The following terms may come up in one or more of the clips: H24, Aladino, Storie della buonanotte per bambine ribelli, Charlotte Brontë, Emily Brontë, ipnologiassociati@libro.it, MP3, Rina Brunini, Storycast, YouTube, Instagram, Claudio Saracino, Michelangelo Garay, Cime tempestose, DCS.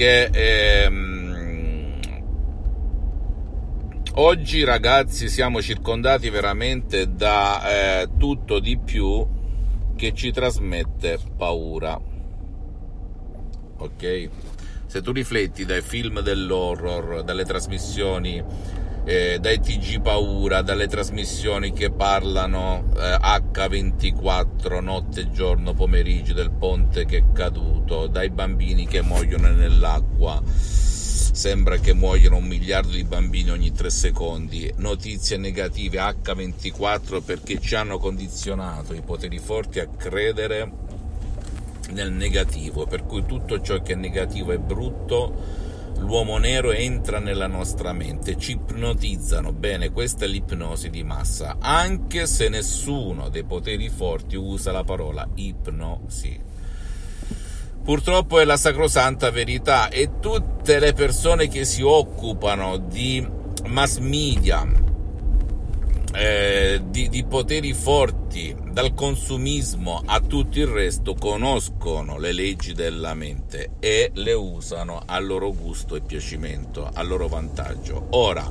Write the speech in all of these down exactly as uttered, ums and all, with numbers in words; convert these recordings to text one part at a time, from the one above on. perché ehm, oggi ragazzi siamo circondati veramente da eh, tutto di più che ci trasmette paura, ok? Se tu rifletti dai film dell'horror, dalle trasmissioni, eh, dai T G Paura, dalle trasmissioni che parlano eh, acca ventiquattro, notte, giorno, pomeriggio, del ponte che è caduto, dai bambini che muoiono nell'acqua, sembra che muoiano un miliardo di bambini ogni tre secondi, notizie negative acca ventiquattro, perché ci hanno condizionato i poteri forti a credere nel negativo, per cui tutto ciò che è negativo e brutto, l'uomo nero entra nella nostra mente, ci ipnotizzano. Bene, questa è l'ipnosi di massa, anche se nessuno dei poteri forti usa la parola ipnosi. Purtroppo è la sacrosanta verità, e tutte le persone che si occupano di mass media, Eh, di, di poteri forti, dal consumismo a tutto il resto, conoscono le leggi della mente e le usano al loro gusto e piacimento, al loro vantaggio. Ora,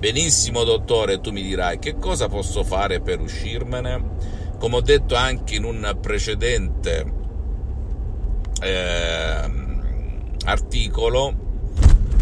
benissimo dottore, tu mi dirai che cosa posso fare per uscirmene. Come ho detto anche in un precedente eh, articolo,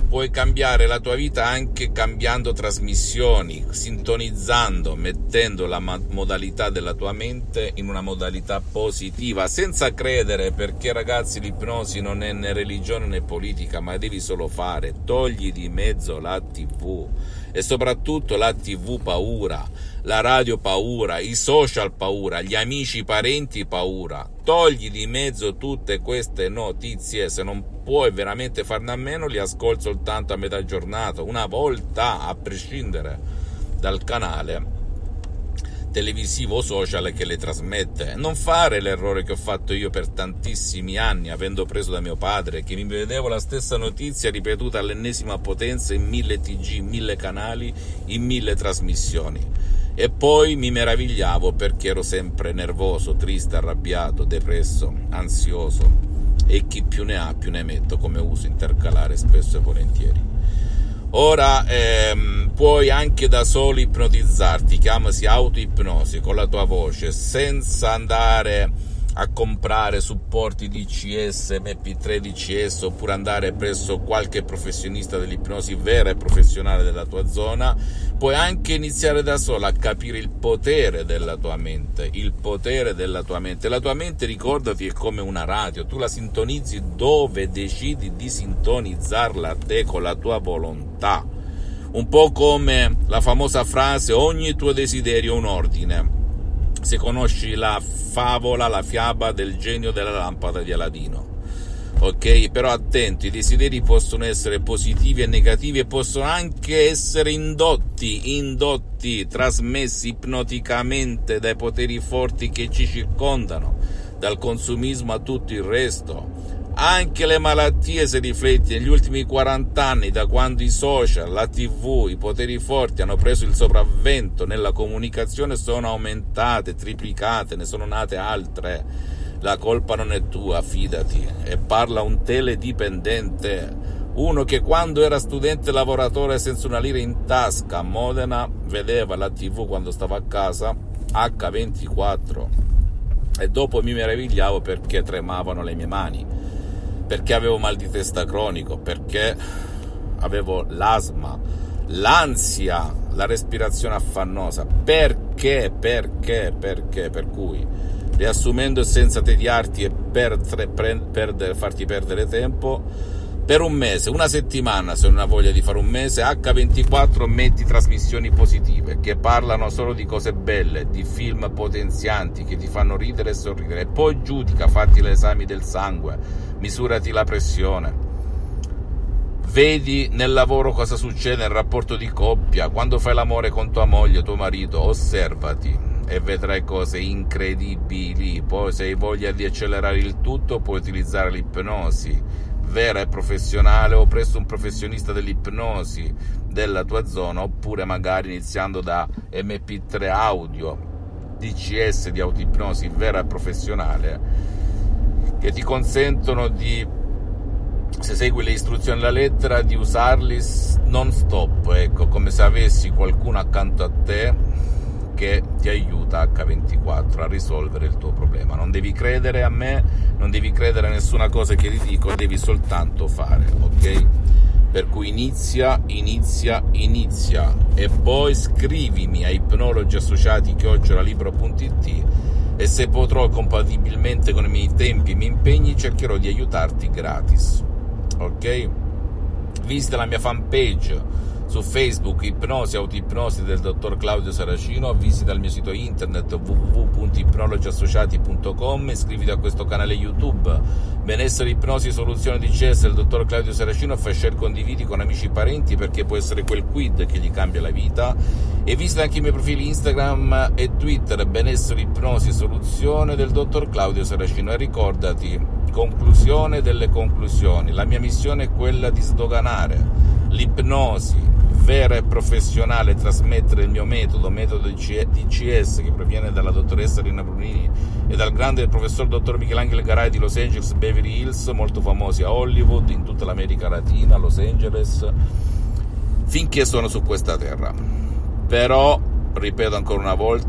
puoi cambiare la tua vita anche cambiando trasmissioni, sintonizzando, mettendo la modalità della tua mente in una modalità positiva, senza credere, perché ragazzi l'ipnosi non è né religione né politica, ma devi solo fare. Togli di mezzo la tivù, e soprattutto la tivù paura, la radio paura, i social paura, gli amici, i parenti paura. Togli di mezzo tutte queste notizie, se non puoi veramente farne a meno li ascolti soltanto a metà giornata, una volta, a prescindere dal canale televisivo o social che le trasmette. Non fare l'errore che ho fatto io per tantissimi anni, avendo preso da mio padre, che mi vedevo la stessa notizia ripetuta all'ennesima potenza in mille T G, in mille canali, in mille trasmissioni, e poi mi meravigliavo perché ero sempre nervoso, triste, arrabbiato, depresso, ansioso, e chi più ne ha più ne metto, come uso intercalare spesso e volentieri. Ora ehm, puoi anche da solo ipnotizzarti, chiamasi autoipnosi, con la tua voce, senza andare a comprare supporti D C S, M P tre D C S, oppure andare presso qualche professionista dell'ipnosi vera e professionale della tua zona. Puoi anche iniziare da sola a capire il potere della tua mente, il potere della tua mente. La tua mente, ricordati, è come una radio, tu la sintonizzi dove decidi di sintonizzarla a te, con la tua volontà, un po' come la famosa frase ogni tuo desiderio è un ordine, se conosci la favola, la fiaba del genio della lampada di Aladino. Ok, però attenti, i desideri possono essere positivi e negativi, e possono anche essere indotti, indotti, trasmessi ipnoticamente dai poteri forti che ci circondano, dal consumismo a tutto il resto. Anche le malattie, se rifletti, negli ultimi quaranta anni, da quando i social, la tivù, i poteri forti hanno preso il sopravvento nella comunicazione, sono aumentate, triplicate, ne sono nate altre. La colpa non è tua, fidati. E parla un teledipendente, uno che quando era studente lavoratore senza una lira in tasca a Modena vedeva la tivù quando stava a casa acca ventiquattro, e dopo mi meravigliavo perché tremavano le mie mani, perché avevo mal di testa cronico, perché avevo l'asma, l'ansia, la respirazione affannosa, perché, perché, perché, per cui, riassumendo, senza tediarti e per, per, per, farti perdere tempo, per un mese, una settimana, se non hai voglia di fare un mese, acca ventiquattro metti trasmissioni positive che parlano solo di cose belle, di film potenzianti che ti fanno ridere e sorridere, e poi giudica, fatti gli esami del sangue, misurati la pressione, vedi nel lavoro cosa succede, nel rapporto di coppia, quando fai l'amore con tua moglie, tuo marito, osservati e vedrai cose incredibili. Poi, se hai voglia di accelerare il tutto, puoi utilizzare l'ipnosi vera e professionale, o presso un professionista dell'ipnosi della tua zona, oppure magari iniziando da M P tre audio, D C S di autoipnosi vera e professionale, che ti consentono di se segui le istruzioni alla lettera, di usarli non stop, ecco, come se avessi qualcuno accanto a te che ti aiuta acca ventiquattro a risolvere il tuo problema. Non devi credere a me, non devi credere a nessuna cosa che ti dico, devi soltanto fare, ok? Per cui inizia, inizia, inizia, e poi scrivimi a ipnologiassociati chiocciola libro punto it e se potrò, compatibilmente con i miei tempi e i miei impegni, cercherò di aiutarti gratis, ok? Visita la mia fanpage su Facebook, Ipnosi, Autoipnosi del dottor Claudio Saracino, visita il mio sito internet w w w punto ipnologiassociati punto com, iscriviti a questo canale YouTube Benessere, Ipnosi, Soluzione D C S del dottor Claudio Saracino, fai share, condividi con amici e parenti, perché può essere quel quid che gli cambia la vita, e visita anche i miei profili Instagram e Twitter Benessere, Ipnosi, Soluzione del dottor Claudio Saracino. E ricordati, conclusione delle conclusioni, la mia missione è quella di sdoganare l'ipnosi vera e professionale, trasmettere il mio metodo, metodo D C S, che proviene dalla dottoressa Rina Brunini e dal grande professor dottor Michelangelo Garay di Los Angeles, Beverly Hills, molto famosi a Hollywood, in tutta l'America Latina, Los Angeles, finché sono su questa terra. Però, ripeto ancora una volta,